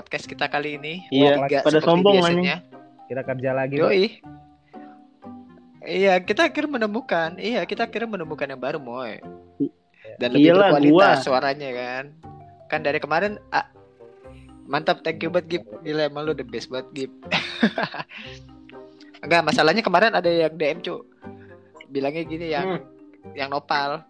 podcast kita kali ini. Iya, pada sombong biasanya. Kita kerja lagi. Yoi. Iya, kita akhirnya menemukan yang baru, Moy. Dan lebih berkualitas suaranya kan. Kan dari kemarin mantap, thank you banget, Gip. Gila, emang lu the best banget, Gip. Enggak, masalahnya kemarin ada yang DM, cu. Bilangnya gini, yang nopal.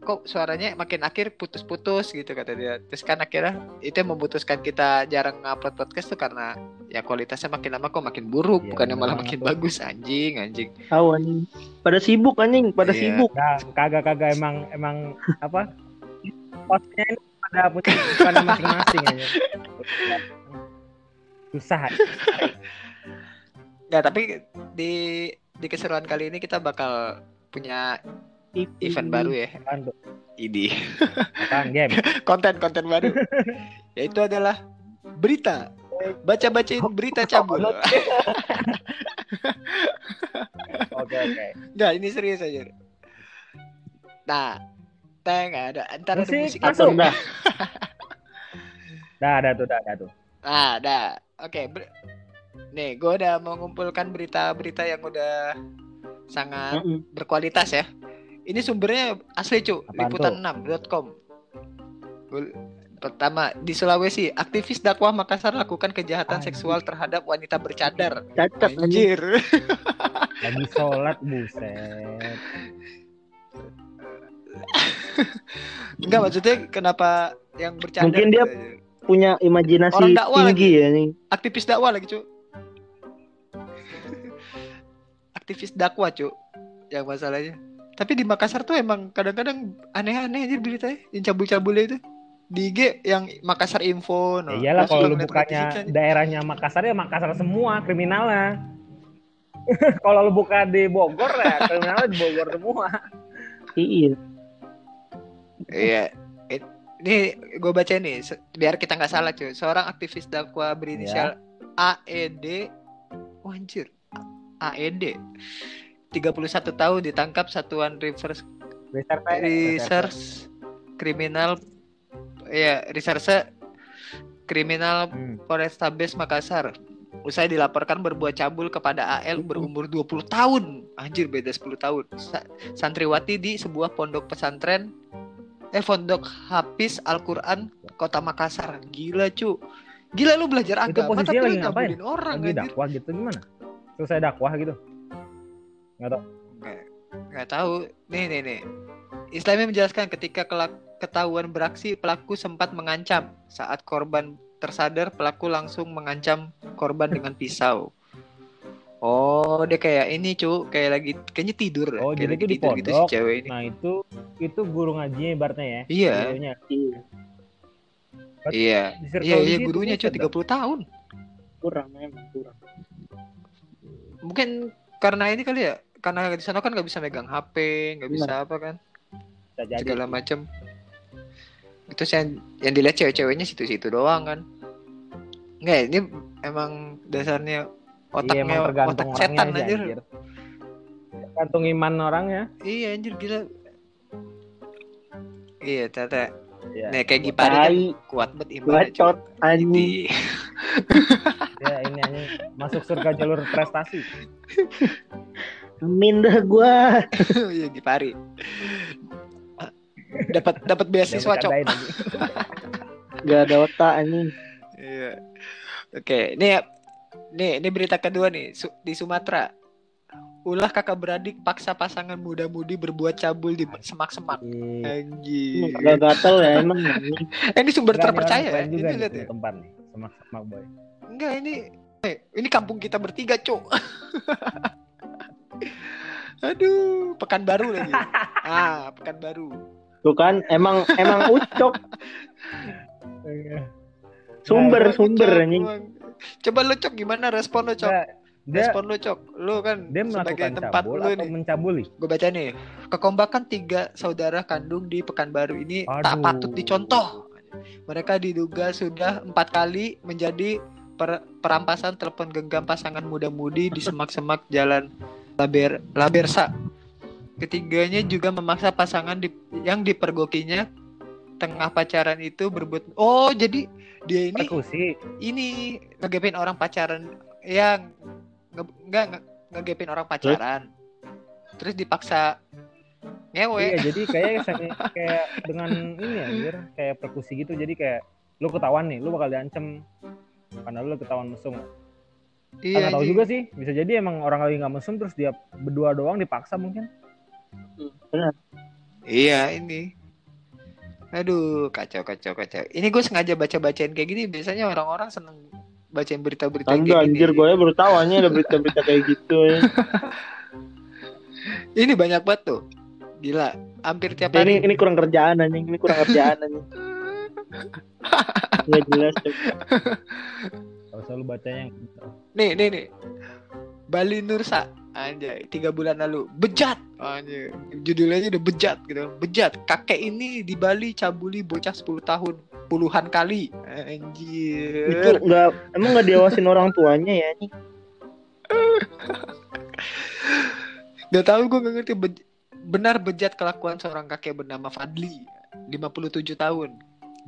Kok suaranya makin akhir putus-putus gitu kata dia. Terus kan akhirnya itu yang memutuskan kita jarang upload podcast tuh karena ya kualitasnya makin lama kok makin buruk, bukannya malah makin bagus, anjing. Tahu anjing. Pada sibuk anjing, sibuk. Nah, kagak emang apa? Podcastnya ini pada punya kesibukan masing-masing aja. Susah. Enggak, tapi di keseruan kali ini kita bakal punya event baru ya. Ini konten baru yaitu adalah berita. Bacain berita cabul. Oke. Nah, ini serius aja. Nah, enggak ada antara musik atau enggak. Nah, ada tuh. Nah, ada. Oke. Nih, gue udah mengumpulkan berita-berita yang udah sangat berkualitas ya. Ini sumbernya asli, cu. Liputan6.com. Pertama, di Sulawesi, aktivis dakwah Makassar lakukan kejahatan seksual terhadap wanita bercadar. Anjir. Lagi sholat, buset. Enggak, maksudnya kenapa yang bercadar? Mungkin dia punya imajinasi tinggi lagi. Ya nih. Aktivis dakwah lagi, cu. Aktivis dakwah, cu. Yang masalahnya. Tapi di Makassar tuh emang kadang-kadang aneh-aneh aja beritanya. Yang cabul-cabulnya itu. Di IG yang Makassar Info. No. Iyalah, kalau lu bukanya daerahnya Makassar ya Makassar semua kriminalnya. Kalau lu buka di Bogor ya kriminalnya di Bogor semua. Iya. Ini gue baca nih biar kita nggak salah, cuy. Seorang aktivis dakwah berinisial AED. Wah, anjir. AED. 31 tahun ditangkap Satuan Reserse Kriminal Polrestabes Makassar. Usai dilaporkan berbuat cabul kepada AL berumur 20 tahun. Anjir, beda 10 tahun. Santriwati di sebuah pondok pesantren pondok Hafiz Al-Qur'an Kota Makassar. Gila, cu. Gila, lu belajar agama tapi lu ngabulin orang lagi dakwah gitu gimana? Selesai dakwah gitu. Nggak tahu. Nih. Islami menjelaskan ketika ketahuan beraksi, pelaku sempat mengancam. Saat korban tersadar, pelaku langsung mengancam korban dengan pisau. Oh, dia kayak ini, cu, kayaknya tidur. Oh, kayak jadi lagi tidur gitu si cewek ini. Nah, itu guru ngajinya ibaratnya ya. Iya. Gurunya. Iya, gurunya cu 30 tahun. Kurang. Mungkin karena ini kali ya, karena di sana kan nggak bisa megang HP, nggak bisa apa kan, segala macam. Itu yang dilihat cewek-ceweknya situ-situ doang kan. Nggak, ini emang dasarnya otaknya otak setan anjir. Tergantung iman orangnya. Iya anjir, gila. Iya tata. Ya. Nih kayak Gipari kan kuat banget imannya. Bacot anjir. Ya ini anjing masuk surga jalur prestasi. Amin dah gua. Ya Gipari. Dapat beasiswa cok. Gak ada otak anjing. Iya. Oke, ini berita kedua nih di Sumatera. Ulah kakak beradik paksa pasangan muda-mudi berbuat cabul di semak-semak. Anjir. Gatel ya emang. Ini sumber terpercaya ya. Ini lihat ya. Tempat nih, semak-semak boy. Enggak, ini kampung kita bertiga, cok. Aduh, Pekanbaru lagi. Pekanbaru. Tuh kan emang ucok. Sumber anjing. Coba lu cok gimana respon lu cok? Respon lu cok, lu kan dia sebagai tempat cabul lu nih mencabuli. Gue baca nih, kekombakan 3 saudara kandung di Pekanbaru ini tak patut dicontoh. Mereka diduga sudah 4 kali menjadi perampasan telepon genggam pasangan muda-mudi di semak-semak jalan Labersa. Ketiganya juga memaksa pasangan yang dipergokinya tengah pacaran itu berbuat. Oh, jadi dia ini perkusi. Ini ngegepin orang pacaran yang enggak ngegepin orang pacaran. Terus dipaksa ngewe. Iya, jadi kayak dengan ini anjir, kayak perkusi gitu. Jadi kayak lu ketahuan nih, lu bakal diancem karena lu ketahuan mesum. Iya, enggak tahu juga sih, bisa jadi emang orang lagi enggak mesum terus dia berdua doang dipaksa mungkin. Benar. Iya, ini. Aduh, kacau. Ini gue sengaja baca-bacain kayak gini, biasanya orang-orang seneng bacain berita-berita kayak gini. Anjir, gue baru tahu ada berita-berita kayak gitu ya. Ini banyak banget tuh. Gila, hampir tiap hari. Ini kurang kerjaan anjing, Enggak jelas. Kalau selalu bacanya yang Nih. Bali Nursa, anjay, 3 bulan lalu. Bejat, anjay. Judulnya aja udah bejat gitu. Bejat, kakek ini di Bali cabuli bocah 10 tahun puluhan kali. Anjir. Itu emang enggak diawasin orang tuanya ya, anjing. Gak tahu, gue gak ngerti. Benar bejat kelakuan seorang kakek bernama Fadli, 57 tahun.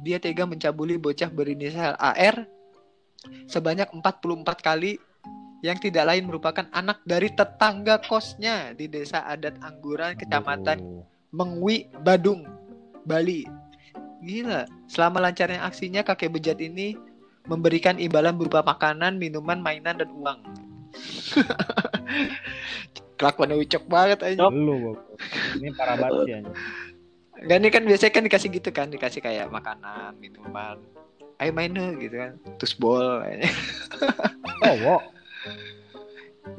Dia tega mencabuli bocah berinisial AR sebanyak 44 kali yang tidak lain merupakan anak dari tetangga kosnya di Desa Adat Angguran, Kecamatan Mengwi, Badung, Bali. Gila, selama lancarnya aksinya kakek bejat ini memberikan imbalan berupa makanan, minuman, mainan, dan uang. Kelakuannya ucok banget aja. Lu, ini parah banget sih aja. Enggak, ini kan biasanya kan dikasih gitu kan, dikasih kayak makanan, minuman, ayo main dulu gitu kan, terus bol. Oh, wow.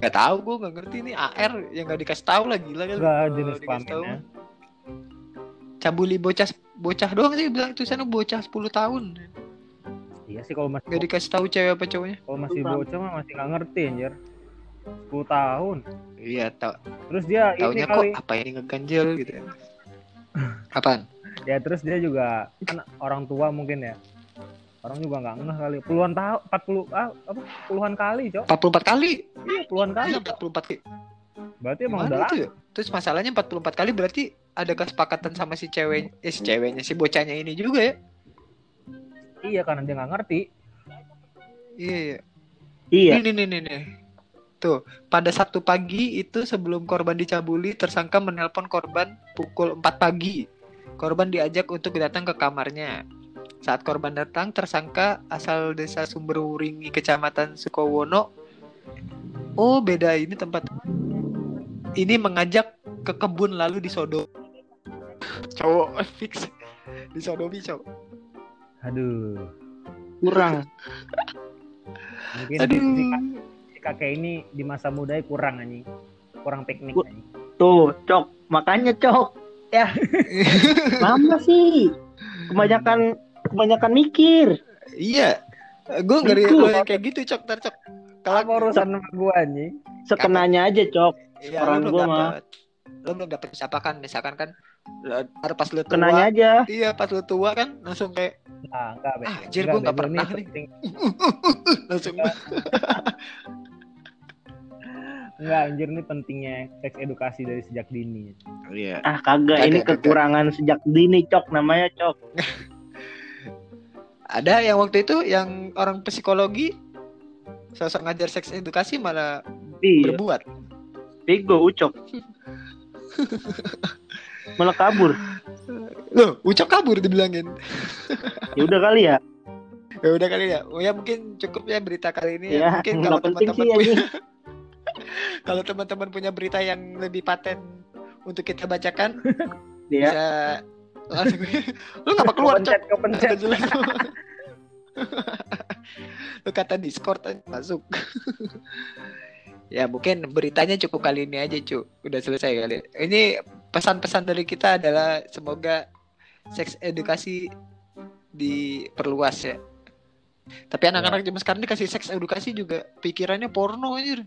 Gak tau, gue gak ngerti ini AR yang gak dikasih tahu lah, gila kan. Gak jenis pamitnya. Cabuli bocah doang sih bilang tulisannya bocah 10 tahun. Iya sih, kalau masih gak dikasih tahu cewek apa cowoknya. Kalau masih bocah mah masih gak ngerti anjir. 10 tahun. Iya, tau. Terus dia taunya ini kok apa ini ngeganjel gitu ya. Apaan? Ya terus dia juga kan orang tua mungkin ya. Orang juga nggak ngeh kali. Puluhan tahun, 40 apa? Puluhan kali, Cok. 44 kali. Iya, puluhan kali. 44 kali. Berarti emang udah lama. Ya? Terus masalahnya 44 kali berarti ada kesepakatan sama si cewek, si bocahnya ini juga ya. Iya, karena dia nggak ngerti. Iya. Nih. Tuh, pada Sabtu pagi itu sebelum korban dicabuli, tersangka menelpon korban pukul 4 pagi. Korban diajak untuk datang ke kamarnya. Saat korban datang, tersangka asal Desa Sumberwuringi, Kecamatan Sukowono. Oh, beda ini tempat. Ini mengajak ke kebun lalu disodomi. Cowok fix disodomi, cowok. Aduh. Kurang. Mungkin si kakek ini di masa mudanya kurang anjing. Kurang teknik anjing. Tuh, Cok. Makanya, Cok. Ya. Lama sih. Kebanyakan mikir. Iya. Gue enggak rela kayak gitu, Cok. Cok. Kalau urusan sama gue anjing, sekenanya aja, Cok. Iya, orang gue mah. Lo belum dapat kesapakan misalkan kan pas lu tua. Kenanya aja. Iya, pas lu tua kan langsung kayak enggak beda. Anjir, gue enggak pernah nih. Langsung. Enggak, anjir, ini pentingnya seks edukasi dari sejak dini. Iya. Ah, kagak, ini kekurangan sejak dini, Cok, namanya, Cok. Ada yang waktu itu yang orang psikologi sosok ngajar seks edukasi malah berbuat. Bego Ucok. Malah kabur. Loh, Ucok kabur dibilangin. Ya udah kali ya. Oh ya, mungkin cukup ya berita kali ini. Ya, mungkin kalau teman-teman kalau teman-teman punya berita yang lebih paten untuk kita bacakan bisa langsung. Lu ngapa keluar, Cok? Kepencet. Lu kata Discord aja masuk. Ya mungkin beritanya cukup kali ini aja, Cu. Udah selesai kali. Ini pesan-pesan dari kita adalah semoga seks edukasi diperluas ya. Tapi anak-anak zaman sekarang dikasih seks edukasi juga pikirannya porno anjir.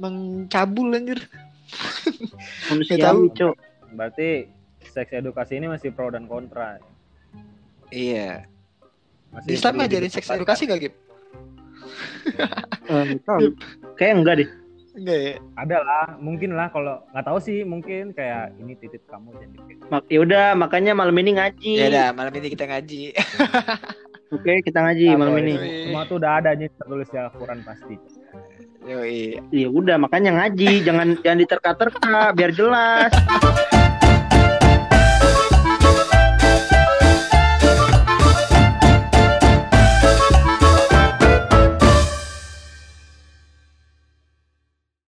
Mencabul anjir. Enggak tahu, Cu. Berarti seks edukasi ini masih pro dan kontra. Iya. Di Islam ngajarin seks edukasi gak, Gip? Kayak enggak deh. Enggak ya? Ada lah, mungkin lah kalau nggak tahu sih mungkin kayak ini titip kamu jadi. Ya udah, makanya malam ini ngaji. Ya udah, malam ini kita ngaji. Oke, kita ngaji malam ini. Semua tuh udah ada nih tertulis ya Al-Quran pasti. Yoi. Ya udah, makanya ngaji, jangan diterka-terka, biar jelas.